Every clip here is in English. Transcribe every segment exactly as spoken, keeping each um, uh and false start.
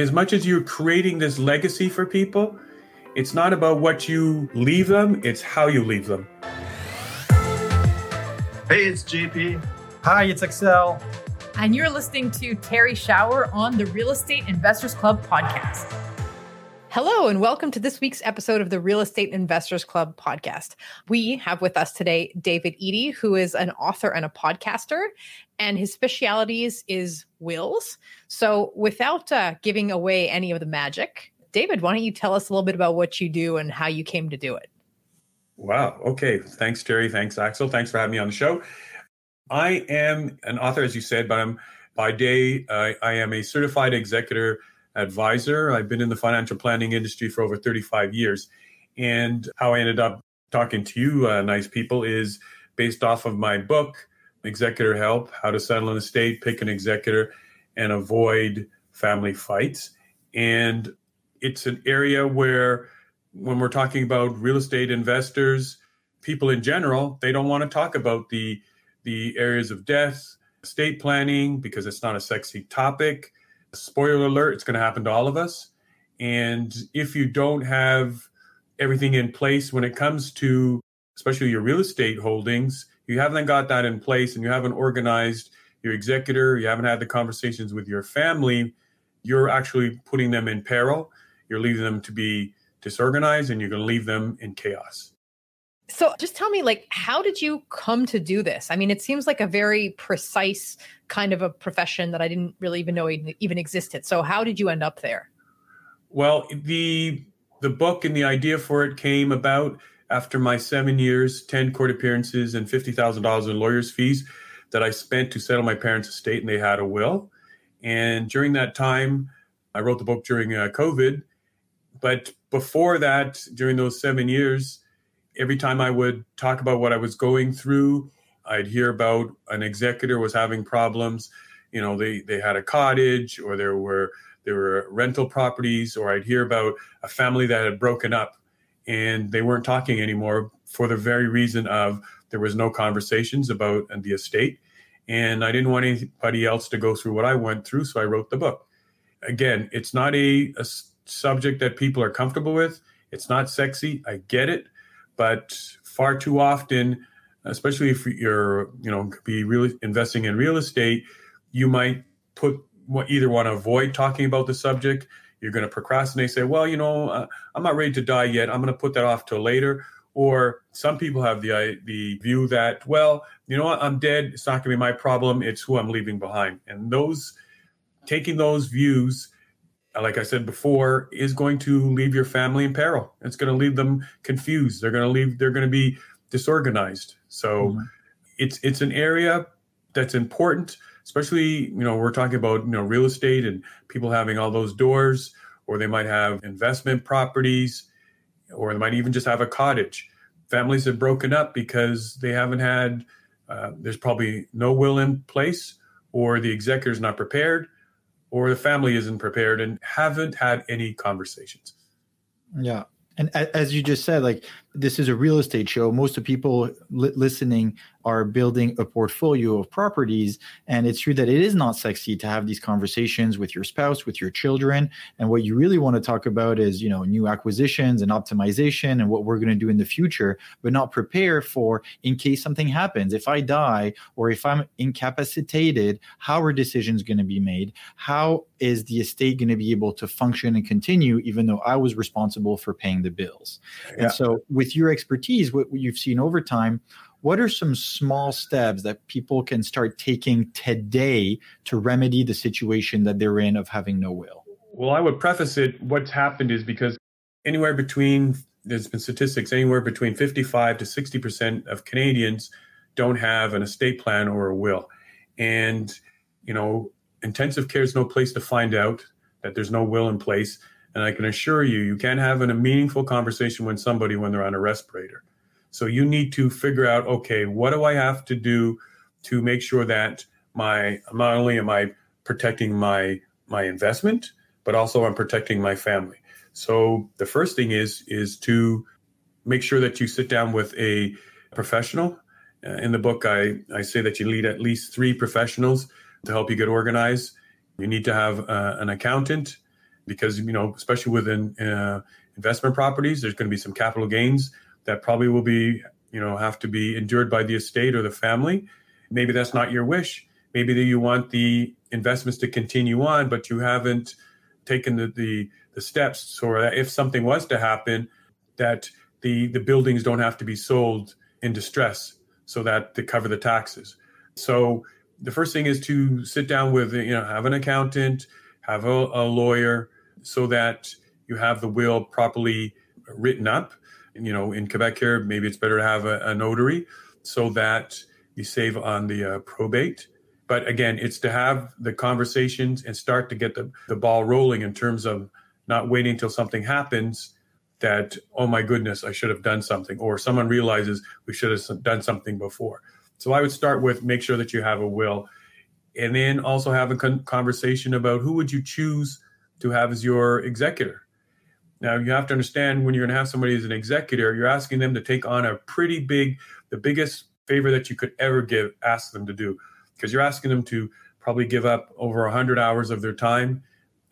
as much as you're creating this legacy for people, it's not about what you leave them, it's how you leave them. Hey, it's J P. Hi, it's Excel. And you're listening to Terry Schauer on the Real Estate Investors Club podcast. Hello, and welcome to this week's episode of the Real Estate Investors Club podcast. We have with us today David Eady, who is an author and a podcaster, and his specialities is wills. So without uh, giving away any of the magic, David, why don't you tell us a little bit about what you do and how you came to do it? Wow. Okay. Thanks, Terry. Thanks, Axel. Thanks for having me on the show. I am an author, as you said, but I'm by day, uh, I am a certified executor advisor. I've been in the financial planning industry for over thirty-five years. And how I ended up talking to you, uh, nice people, is based off of my book, Executor Help, How to Settle an Estate, Pick an Executor, and Avoid Family Fights. And it's an area where when we're talking about real estate investors, people in general, they don't want to talk about the, the areas of death, estate planning, because it's not a sexy topic. Spoiler alert, it's going to happen to all of us. And if you don't have everything in place when it comes to, especially your real estate holdings, you haven't got that in place and you haven't organized your executor, you haven't had the conversations with your family, you're actually putting them in peril. You're leaving them to be disorganized and you're going to leave them in chaos. So just tell me, like, how did you come to do this? I mean, it seems like a very precise kind of a profession that I didn't really even know even existed. So how did you end up there? Well, the the book and the idea for it came about after my seven years, ten court appearances and fifty thousand dollars in lawyer's fees that I spent to settle my parents' estate, and they had a will. And during that time, I wrote the book during uh, COVID. But before that, during those seven years, every time I would talk about what I was going through, I'd hear about an executor was having problems. You know, they they had a cottage, or there were there were rental properties, or I'd hear about a family that had broken up and they weren't talking anymore for the very reason of there was no conversations about the estate. And I didn't want anybody else to go through what I went through, so I wrote the book. Again, it's not a, a subject that people are comfortable with. It's not sexy. I get it. But far too often, especially if you're, you know, could be really investing in real estate, you might put either want to avoid talking about the subject. You're going to procrastinate, say, well, you know, uh, I'm not ready to die yet. I'm going to put that off till later. Or some people have the uh, the view that, well, you know what, I'm dead. It's not going to be my problem. It's who I'm leaving behind. And those taking those views, like I said before, is going to leave your family in peril. It's going to leave them confused. They're going to leave. They're going to be disorganized. So mm-hmm. it's it's an area that's important, especially, you know, we're talking about, you know, real estate and people having all those doors, or they might have investment properties, or they might even just have a cottage. Families have broken up because they haven't had, uh, there's probably no will in place, or the executor's not prepared, or the family isn't prepared and haven't had any conversations. Yeah. And as you just said, like, this is a real estate show. Most of the people li- listening are building a portfolio of properties. And it's true that it is not sexy to have these conversations with your spouse, with your children. And what you really want to talk about is, you know, new acquisitions and optimization and what we're going to do in the future, but not prepare for in case something happens. If I die or if I'm incapacitated, how are decisions going to be made? How is the estate going to be able to function and continue, even though I was responsible for paying the bills? Yeah. And so with your expertise, what you've seen over time, what are some small steps that people can start taking today to remedy the situation that they're in of having no will? Well, I would preface it. What's happened is because anywhere between, there's been statistics, anywhere between fifty-five to sixty percent of Canadians don't have an estate plan or a will. And, you know, intensive care is no place to find out that there's no will in place. And I can assure you, you can't have a meaningful conversation with somebody when they're on a respirator. So you need to figure out, okay, what do I have to do to make sure that my, not only am I protecting my my investment, but also I'm protecting my family. So the first thing is is to make sure that you sit down with a professional. In the book, I, I say that you need at least three professionals to help you get organized. You need to have uh, an accountant. because, you know, especially within uh, investment properties, there's going to be some capital gains that probably will be, you know, have to be endured by the estate or the family. Maybe that's not your wish. Maybe that you want the investments to continue on, but you haven't taken the, the, the steps so that if something was to happen, that the, the buildings don't have to be sold in distress so that to cover the taxes. So the first thing is to sit down with, you know, have an accountant, have a, a lawyer, so that you have the will properly written up. And, you know, in Quebec here, maybe it's better to have a, a notary so that you save on the uh, probate. But again, it's to have the conversations and start to get the, the ball rolling in terms of not waiting till something happens that, oh my goodness, I should have done something, or someone realizes we should have done something before. So I would start with make sure that you have a will, and then also have a con- conversation about who would you choose to have as your executor. Now, you have to understand when you're going to have somebody as an executor, you're asking them to take on a pretty big, the biggest favor that you could ever give, ask them to do, because you're asking them to probably give up over one hundred hours of their time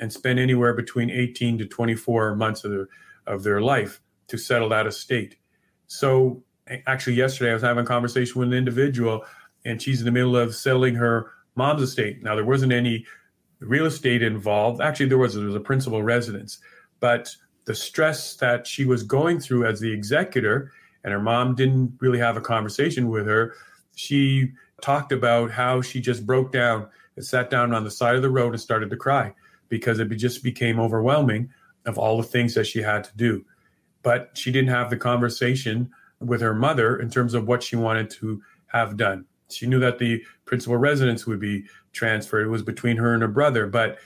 and spend anywhere between eighteen to twenty-four months of their, of their life to settle that estate. So actually yesterday I was having a conversation with an individual, and she's in the middle of selling her mom's estate. Now, there wasn't any real estate involved. Actually, there was, there was a principal residence, but the stress that she was going through as the executor, and her mom didn't really have a conversation with her. She talked about how she just broke down and sat down on the side of the road and started to cry because it just became overwhelming of all the things that she had to do. But she didn't have the conversation with her mother in terms of what she wanted to have done. She knew that the principal residence would be transferred. It was between her and her brother, but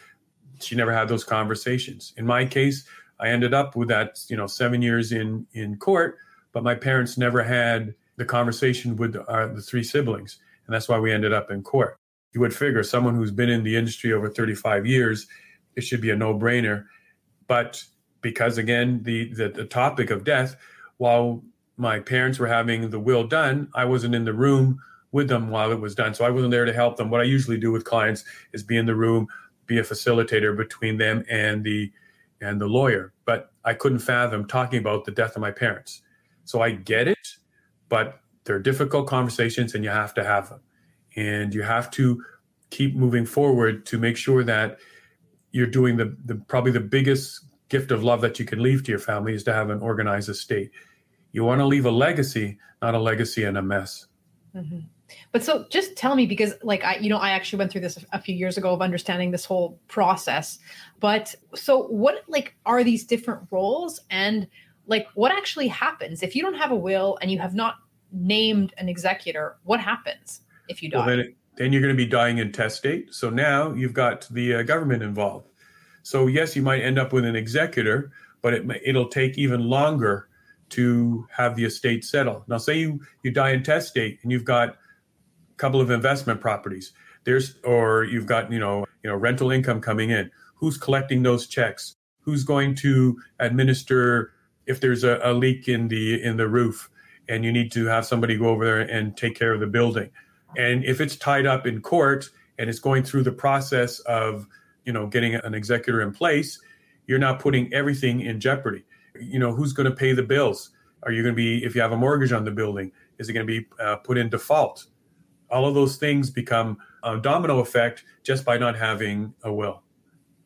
she never had those conversations. In my case, I ended up with that, you know, seven years in, in court, but my parents never had the conversation with our, the three siblings. And that's why we ended up in court. You would figure someone who's been in the industry over thirty-five years, it should be a no-brainer. But because, again, the, the, the topic of death, while my parents were having the will done, I wasn't in the room with them while it was done. So I wasn't there to help them. What I usually do with clients is be in the room, be a facilitator between them and the and the lawyer. But I couldn't fathom talking about the death of my parents. So I get it, but they're difficult conversations and you have to have them. And you have to keep moving forward to make sure that you're doing the, the probably the biggest gift of love that you can leave to your family is to have an organized estate. You want to leave a legacy, not a legacy in a mess. Mm-hmm. But so just tell me, because like, I, you know, I actually went through this a few years ago of understanding this whole process. But so what, like, are these different roles, and like what actually happens if you don't have a will and you have not named an executor? What happens if you die? Well, then, then you're going to be dying intestate. So now you've got the uh, government involved. So yes, you might end up with an executor, but it, it'll take even longer to have the estate settle. Now, say you, you die intestate and you've got a couple of investment properties, there's, or you've got, you know, you know, rental income coming in. Who's collecting those checks? Who's going to administer if there's a, a leak in the in the roof and you need to have somebody go over there and take care of the building? And if it's tied up in court and it's going through the process of, you know, getting an executor in place, you're not putting everything in jeopardy. You know, who's going to pay the bills? Are you going to be, if you have a mortgage on the building, is it going to be uh, put in default? All of those things become a domino effect just by not having a will.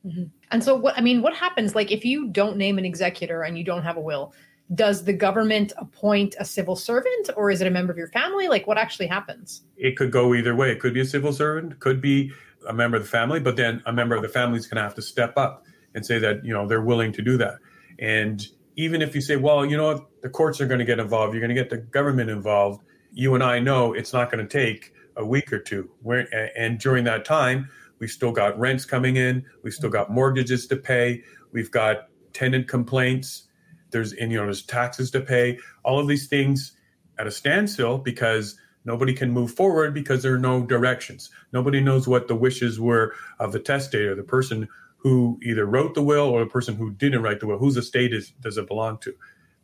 Mm-hmm. And so what, I mean, what happens, like, if you don't name an executor and you don't have a will, does the government appoint a civil servant, or is it a member of your family? Like, what actually happens? It could go either way. It could be a civil servant, could be a member of the family, but then a member of the family is going to have to step up and say that, you know, they're willing to do that. And even if you say, well, you know what, the courts are going to get involved, you're going to get the government involved, you and I know it's not going to take a week or two. We're, and during that time, we've still got rents coming in, we've still got mortgages to pay, we've got tenant complaints, there's, and, you know, there's taxes to pay, all of these things at a standstill because nobody can move forward because there are no directions. Nobody knows what the wishes were of the testator, the person who either wrote the will or the person who didn't write the will, whose estate is, does it belong to?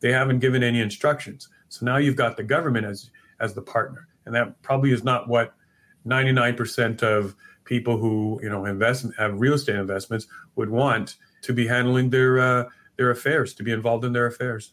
They haven't given any instructions. So now you've got the government as as the partner. And that probably is not what ninety-nine percent of people who, you know, invest, have real estate investments would want. to be handling their uh, their affairs, to be involved in their affairs.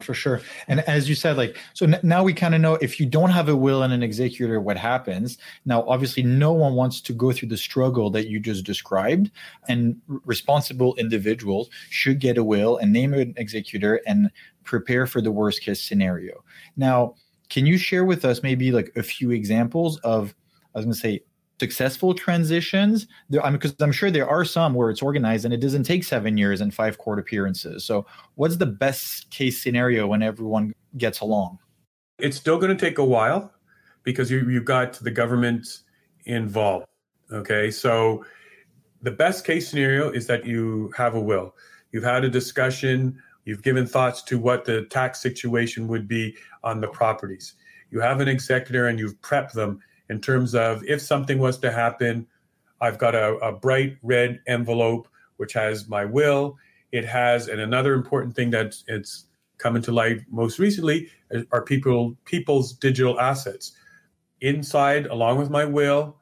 For sure. And as you said, like, so n- now we kind of know if you don't have a will and an executor, what happens? Now, obviously, no one wants to go through the struggle that you just described. And r- responsible individuals should get a will and name an executor and prepare for the worst case scenario. Now, can you share with us maybe like a few examples of, I was going to say, successful transitions? There, I'm, because I'm sure there are some where it's organized and it doesn't take seven years and five court appearances. So what's the best case scenario when everyone gets along? It's still going to take a while because you, you've got the government involved. Okay, so the best case scenario is that you have a will. You've had a discussion. You've given thoughts to what the tax situation would be on the properties. You have an executor and you've prepped them in terms of if something was to happen, I've got a, a bright red envelope, which has my will. It has, and another important thing that's it's come into light most recently are people people's digital assets. Inside, along with my will,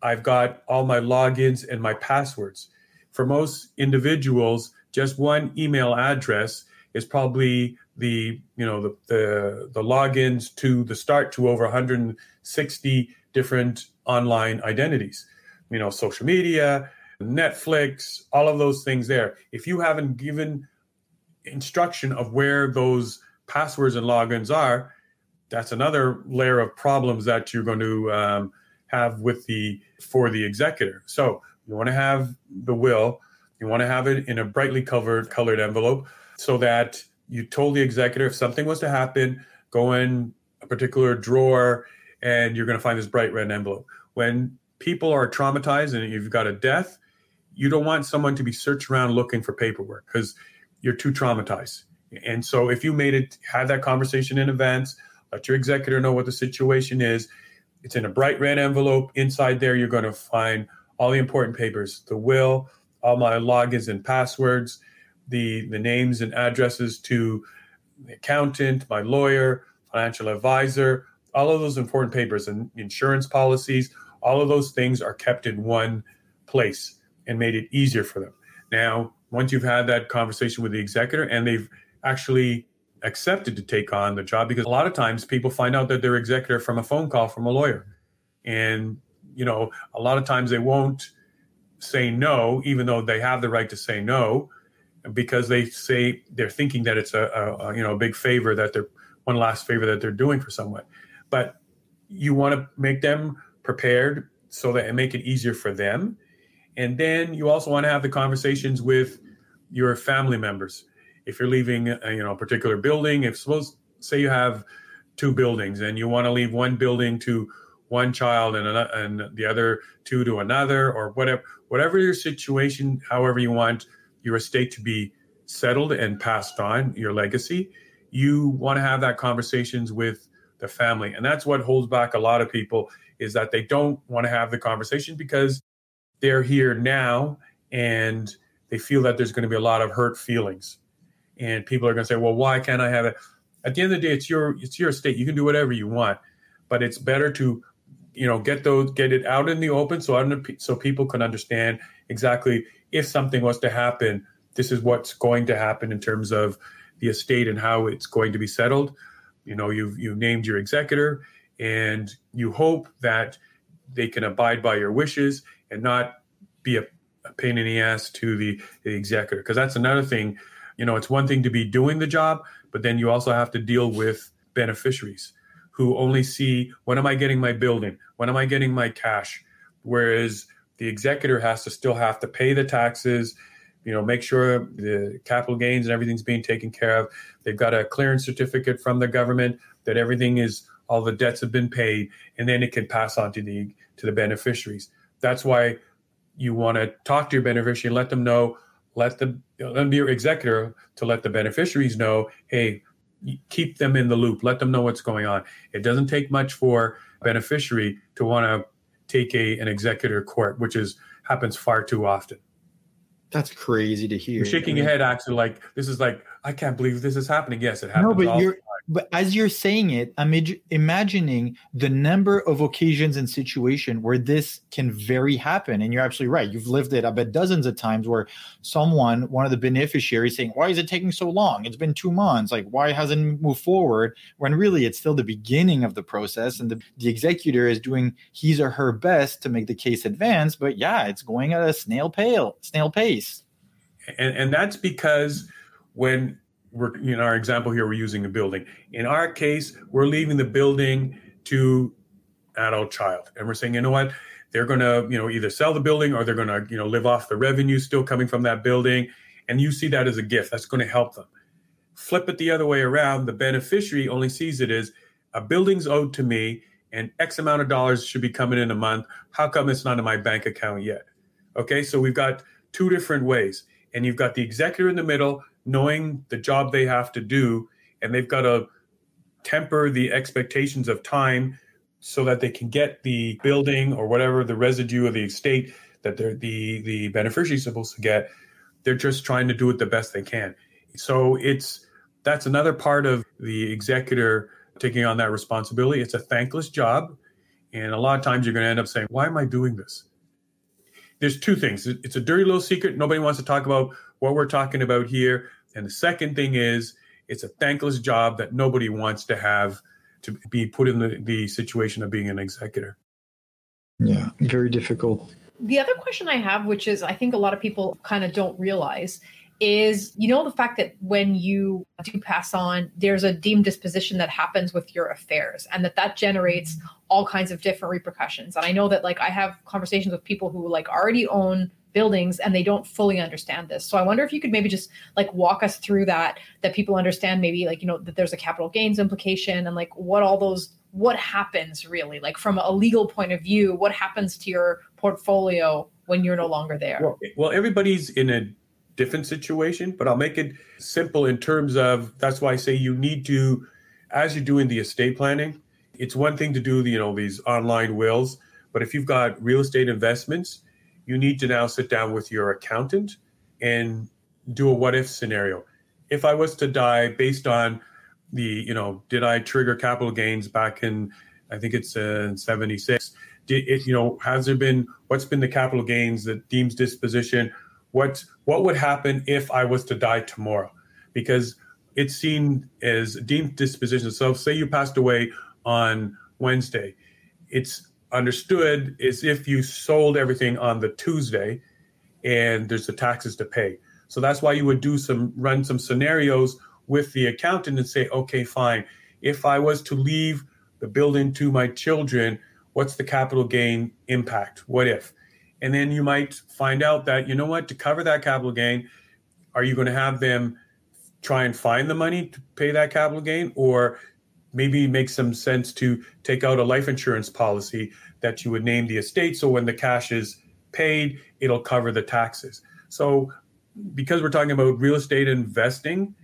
I've got all my logins and my passwords. For most individuals, just one email address is probably the, you know, the, the, the logins to the start to over one hundred sixty different online identities, you know, social media, Netflix, all of those things there. If you haven't given instruction of where those passwords and logins are, that's another layer of problems that you're going to um, have with the, for the executor. So you want to have the will, you want to have it in a brightly colored, colored envelope so that you told the executor if something was to happen, go in a particular drawer, and you're going to find this bright red envelope. When people are traumatized and you've got a death, you don't want someone to be searched around looking for paperwork because you're too traumatized. And so if you made it, have that conversation in advance, let your executor know what the situation is. It's in a bright red envelope. Inside there, you're going to find all the important papers, the will, all my logins and passwords, the the names and addresses to the accountant, my lawyer, financial advisor, all of those important papers and insurance policies, all of those things are kept in one place and made it easier for them. Now, once you've had that conversation with the executor and they've actually accepted to take on the job, because a lot of times people find out that they're executor from a phone call from a lawyer. And, you know, a lot of times they won't say no, even though they have the right to say no, because they say they're thinking that it's a, a, a you know a big favor that they're one last favor that they're doing for someone, but you want to make them prepared so that and make it easier for them, and then you also want to have the conversations with your family members. If you're leaving a, you know a particular building, if suppose say you have two buildings and you want to leave one building to one child and another, and the other two to another, or whatever whatever your situation, however you want your estate to be settled and passed on, your legacy, you want to have that conversations with the family. And that's what holds back a lot of people, is that they don't want to have the conversation because they're here now and they feel that there's going to be a lot of hurt feelings. And people are going to say, well, why can't I have it? At the end of the day, it's your it's your estate. You can do whatever you want, but it's better to you know, get those, get it out in the open so, so people can understand exactly if something was to happen, this is what's going to happen in terms of the estate and how it's going to be settled. You know, you've, you've named your executor and you hope that they can abide by your wishes and not be a, a pain in the ass to the, the executor. Because that's another thing, you know, it's one thing to be doing the job, but then you also have to deal with beneficiaries who only see, when am I getting my building? When am I getting my cash? Whereas the executor has to still have to pay the taxes, you know, make sure the capital gains and everything's being taken care of. They've got a clearance certificate from the government that everything is, all the debts have been paid, and then it can pass on to the to the beneficiaries. That's why you want to talk to your beneficiary and let them know, let the let your executor to let the beneficiaries know, hey, keep them in the loop. Let them know what's going on. It doesn't take much for a beneficiary to want to take a, an executor court, which is happens far too often. That's crazy to hear. You're shaking I mean, your head, actually, like this is like, I can't believe this is happening. Yes, it happens. No, but all you're, the time. But as you're saying it, I'm imagining the number of occasions and situations where this can very happen. And you're absolutely right. You've lived it, I bet, dozens of times where someone, one of the beneficiaries, saying, why is it taking so long? It's been two months. Like, why hasn't it moved forward? When really it's still the beginning of the process. And the, the executor is doing his or her best to make the case advance. But yeah, it's going at a snail pale, snail pace. And, and that's because when we're, in our example here, we're using a building. In our case, we're leaving the building to adult child. And we're saying, you know what, they're going to, you know, either sell the building or they're going to, you know, live off the revenue still coming from that building. And you see that as a gift. That's going to help them. Flip it the other way around. The beneficiary only sees it as a building's owed to me and X amount of dollars should be coming in a month. How come it's not in my bank account yet? Okay, so we've got two different ways. And you've got the executor in the middle knowing the job they have to do, and they've got to temper the expectations of time so that they can get the building or whatever the residue of the estate that they're, the, the beneficiary is supposed to get. They're just trying to do it the best they can. So it's that's another part of the executor taking on that responsibility. It's a thankless job. And a lot of times you're going to end up saying, why am I doing this? There's two things. It's a dirty little secret. Nobody wants to talk about what we're talking about here. And the second thing is it's a thankless job that nobody wants to have to be put in the, the situation of being an executor. Yeah, very difficult. The other question I have, which is I think a lot of people kind of don't realize, is, you know, the fact that when you do pass on, there's a deemed disposition that happens with your affairs and that that generates all kinds of different repercussions. And I know that, like, I have conversations with people who, like, already own buildings and they don't fully understand this. So I wonder if you could maybe just, like, walk us through that, that people understand maybe, like, you know, that there's a capital gains implication and, like, what all those, what happens really, like, from a legal point of view, what happens to your portfolio when you're no longer there? Well, well everybody's in a different situation, but I'll make it simple in terms of, that's why I say you need to, as you're doing the estate planning, it's one thing to do, you know, these online wills, but if you've got real estate investments, you need to now sit down with your accountant and do a what if scenario. If I was to die based on the, you know, did I trigger capital gains back in, I think it's uh, seventy-six, did it, you know, has there been, what's been the capital gains that deems disposition? What what would happen if I was to die tomorrow? Because it's seen as deemed disposition. So say you passed away on Wednesday. It's understood as if you sold everything on the Tuesday and there's the taxes to pay. So that's why you would do some run some scenarios with the accountant and say, okay, fine. If I was to leave the building to my children, what's the capital gain impact? What if? And then you might find out that, you know what, to cover that capital gain, are you going to have them try and find the money to pay that capital gain? Or maybe make some sense to take out a life insurance policy that you would name the estate. So when the cash is paid, it'll cover the taxes. So because we're talking about real estate investing,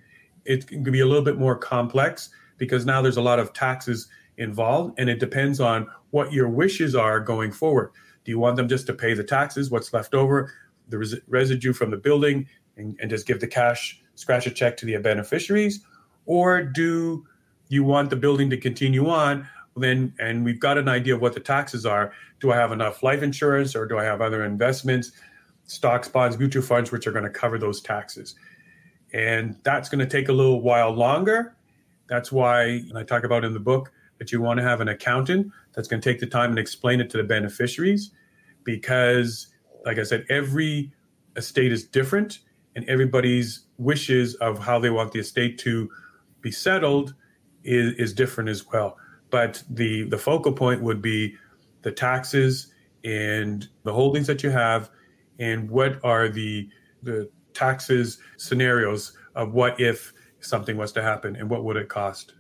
it can be a little bit more complex because now there's a lot of taxes involved and it depends on what your wishes are going forward. Do you want them just to pay the taxes, what's left over, the res- residue from the building, and, and just give the cash, scratch a check to the beneficiaries? Or do you want the building to continue on? Then, and we've got an idea of what the taxes are. Do I have enough life insurance or do I have other investments, stocks, bonds, mutual funds, which are going to cover those taxes? And that's going to take a little while longer. That's why, and I talk about in the book, that you want to have an accountant that's going to take the time and explain it to the beneficiaries because, like I said, every estate is different and everybody's wishes of how they want the estate to be settled is, is different as well. But the, the focal point would be the taxes and the holdings that you have and what are the, the taxes scenarios of what if something was to happen and what would it cost?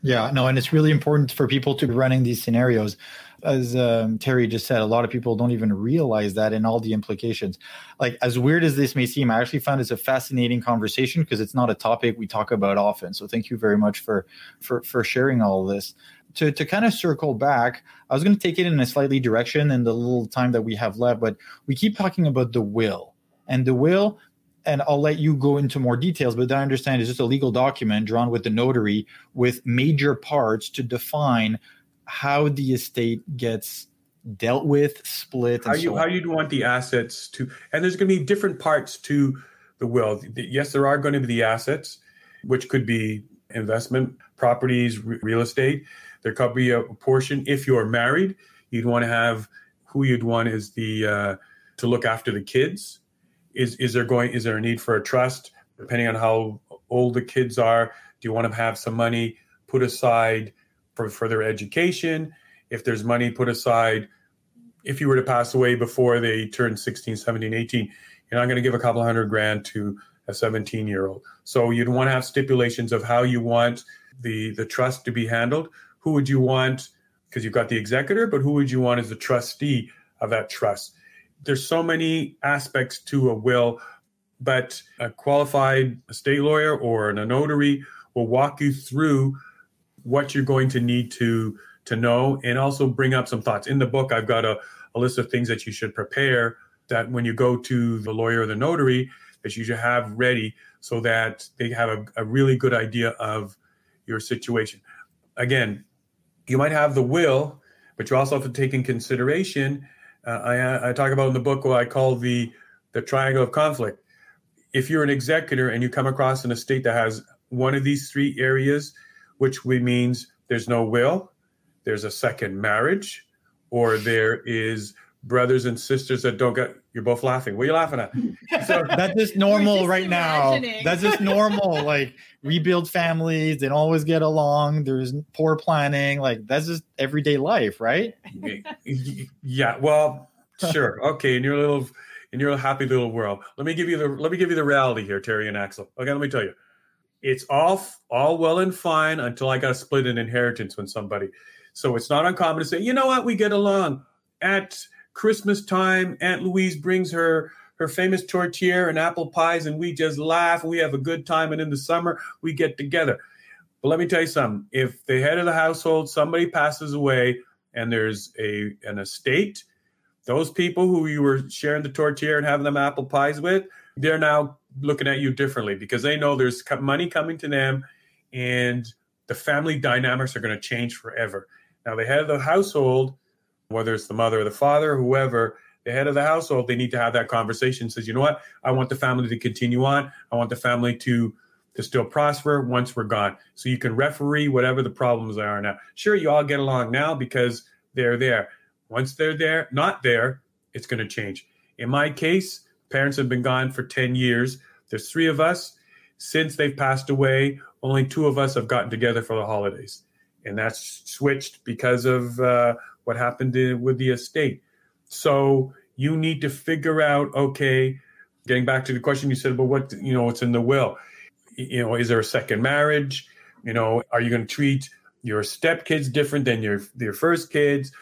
Yeah, no, and it's really important for people to be running these scenarios. As um, Terry just said, a lot of people don't even realize that and all the implications. Like, as weird as this may seem, I actually found it's a fascinating conversation because it's not a topic we talk about often. So thank you very much for for, for sharing all of this. To, to kind of circle back, I was going to take it in a slightly direction in the little time that we have left, but we keep talking about the will. And the will and I'll let you go into more details, but I understand it's just a legal document drawn with the notary with major parts to define how the estate gets dealt with, split, and how you, so on. How you'd want the assets to, and there's going to be different parts to the will. Yes, there are going to be the assets, which could be investment properties, re- real estate. There could be a portion, if you're married, you'd want to have who you'd want is the uh, to look after the kids. Is is there going? Is there a need for a trust? Depending on how old the kids are, do you want to have some money put aside for, for their education? If there's money put aside, if you were to pass away before they turn sixteen, seventeen, eighteen, you're not going to give a couple hundred grand to a seventeen-year-old. So you'd want to have stipulations of how you want the, the trust to be handled. Who would you want, because you've got the executor, but who would you want as the trustee of that trust? There's so many aspects to a will, but a qualified estate lawyer or a notary will walk you through what you're going to need to to know, and also bring up some thoughts. In the book, I've got a, a list of things that you should prepare, that when you go to the lawyer or the notary, that you should have ready so that they have a, a really good idea of your situation. Again, you might have the will, but you also have to take in consideration. Uh, I, I talk about in the book what I call the, the triangle of conflict. If you're an executor and you come across an estate that has one of these three areas, which means there's no will, there's a second marriage, or there is brothers and sisters that don't get, you're both laughing. What are you laughing at? So, that's just normal just right imagining. Now. That's just normal. Like, rebuild families, they don't always get along. There's poor planning. Like, that's just everyday life, right? Yeah. Well, sure. Okay. In your little, in your happy little world, let me give you the, let me give you the reality here, Terry and Axel. Okay. Let me tell you, it's all, all well and fine until I got to split an inheritance with somebody. So it's not uncommon to say, you know what, we get along. At Christmas time, Aunt Louise brings her her famous tortilla and apple pies, and we just laugh. We have a good time, and in the summer, we get together. But let me tell you something. If the head of the household, somebody passes away, and there's a an estate, those people who you were sharing the tortilla and having them apple pies with, they're now looking at you differently because they know there's money coming to them, and the family dynamics are going to change forever. Now, the head of the household, whether it's the mother or the father, whoever, the head of the household, they need to have that conversation. Says, you know what? I want the family to continue on. I want the family to, to still prosper once we're gone. So you can referee whatever the problems are now. Sure, you all get along now because they're there. Once they're there, not there, it's going to change. In my case, parents have been gone for ten years. There's three of us. Since they've passed away, only two of us have gotten together for the holidays. And that's switched because of uh, what happened to, with the estate. So you need to figure out, okay, getting back to the question you said, but what, you know, what's in the will? You know, is there a second marriage? You know, are you going to treat your stepkids different than your your first kids?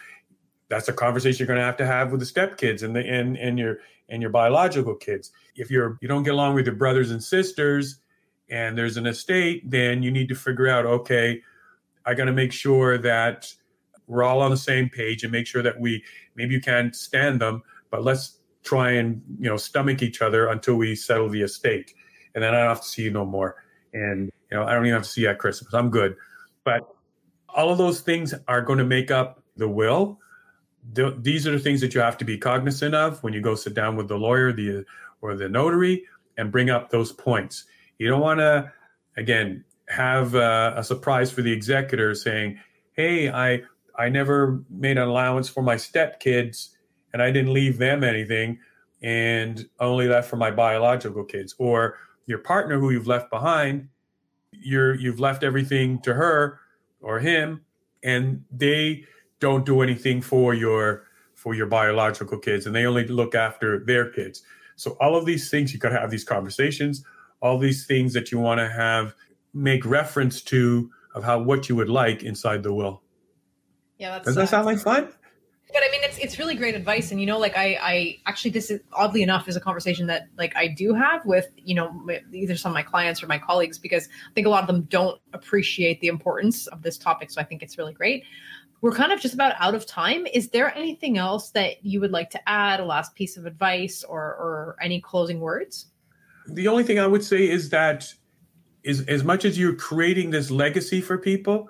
That's a conversation you're going to have to have with the stepkids and the and and your and your biological kids. If you're you don't get along with your brothers and sisters, and there's an estate, then you need to figure out, okay, I got to make sure that we're all on the same page and make sure that we, maybe you can't stand them, but let's try and, you know, stomach each other until we settle the estate. And then I don't have to see you no more. And, you know, I don't even have to see you at Christmas. I'm good. But all of those things are going to make up the will. Th- these are the things that you have to be cognizant of when you go sit down with the lawyer the or the notary and bring up those points. You don't want to, again, have a, a surprise for the executor saying, hey, I I never made an allowance for my stepkids and I didn't leave them anything and only left for my biological kids. Or your partner who you've left behind, you're, you've left everything to her or him and they don't do anything for your for your biological kids and they only look after their kids. So all of these things, you got to have these conversations, all these things that you want to have make reference to of how what you would like inside the will. Yeah, that's does that sound like fun? But I mean, it's it's really great advice, and you know, like I I actually this is oddly enough is a conversation that like I do have with you know either some of my clients or my colleagues because I think a lot of them don't appreciate the importance of this topic. So I think it's really great. We're kind of just about out of time. Is there anything else that you would like to add? A last piece of advice or or any closing words? The only thing I would say is that is, as much as you're creating this legacy for people,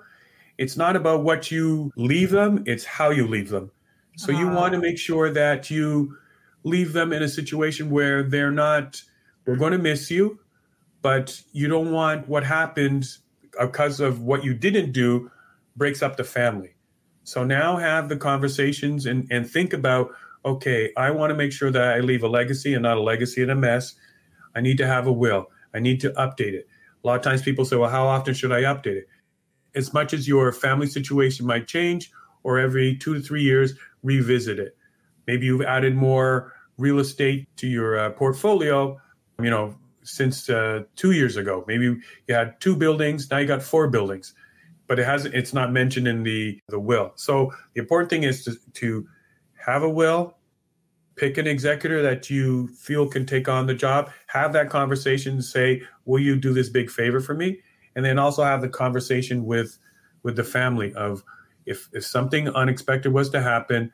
it's not about what you leave them, it's how you leave them. So you want to make sure that you leave them in a situation where they're not, they're going to miss you, but you don't want what happened because of what you didn't do breaks up the family. So now have the conversations and, and think about, okay, I want to make sure that I leave a legacy and not a legacy in a mess. I need to have a will. I need to update it. A lot of times people say, well, how often should I update it? As much as your family situation might change, or every two to three years, revisit it. Maybe you've added more real estate to your uh, portfolio, you know, since uh, two years ago. Maybe you had two buildings, now you got four buildings, but it hasn't, it's not mentioned in the, the will. So the important thing is to, to have a will, pick an executor that you feel can take on the job, have that conversation and say, will you do this big favor for me? And then also have the conversation with, with the family of, if if something unexpected was to happen,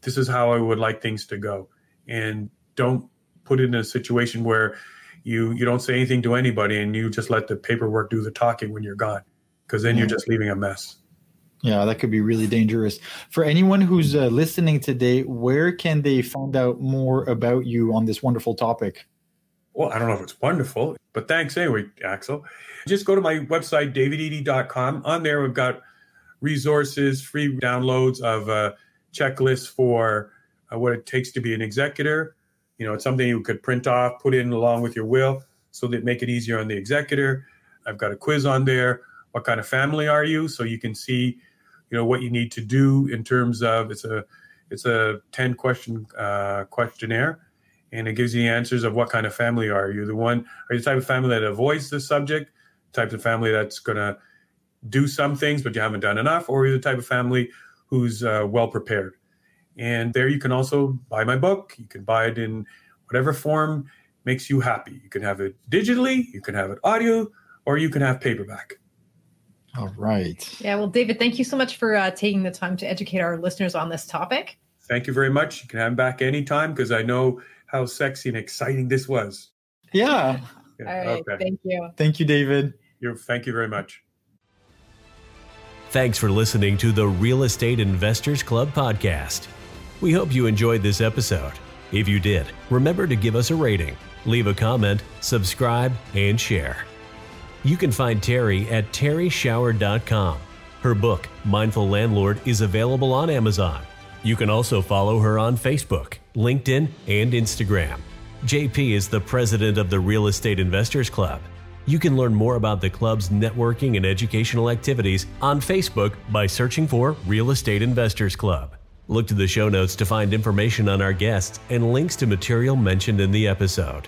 this is how I would like things to go. And don't put it in a situation where you, you don't say anything to anybody and you just let the paperwork do the talking when you're gone, because then you're just leaving a mess. Yeah, that could be really dangerous. For anyone who's uh, listening today, where can they find out more about you on this wonderful topic? Well, I don't know if it's wonderful, but thanks anyway, Axel. Just go to my website, david eady dot com. On there, we've got resources, free downloads of a checklist for uh, what it takes to be an executor. You know, it's something you could print off, put in along with your will, so that make it easier on the executor. I've got a quiz on there. What kind of family are you? So you can see, you know, what you need to do in terms of, it's a it's a ten question uh, questionnaire, and it gives you answers of what kind of family are you. The one, are you the type of family that avoids the subject, the type of family that's going to do some things, but you haven't done enough, or you're the type of family who's uh, well-prepared. And there you can also buy my book. You can buy it in whatever form makes you happy. You can have it digitally, you can have it audio, or you can have paperback. All right. Yeah, well, David, thank you so much for uh, taking the time to educate our listeners on this topic. Thank you very much. You can have them back anytime, because I know how sexy and exciting this was. Yeah. Yeah. All right, okay. Thank you. Thank you, David. You're, thank you very much. Thanks for listening to the Real Estate Investors Club podcast. We hope you enjoyed this episode. If you did, remember to give us a rating, leave a comment, subscribe, and share. You can find Terry at terry shower dot com. Her book, Mindful Landlord, is available on Amazon. You can also follow her on Facebook, LinkedIn, and Instagram. J P is the president of the Real Estate Investors Club. You can learn more about the club's networking and educational activities on Facebook by searching for Real Estate Investors Club. Look to the show notes to find information on our guests and links to material mentioned in the episode.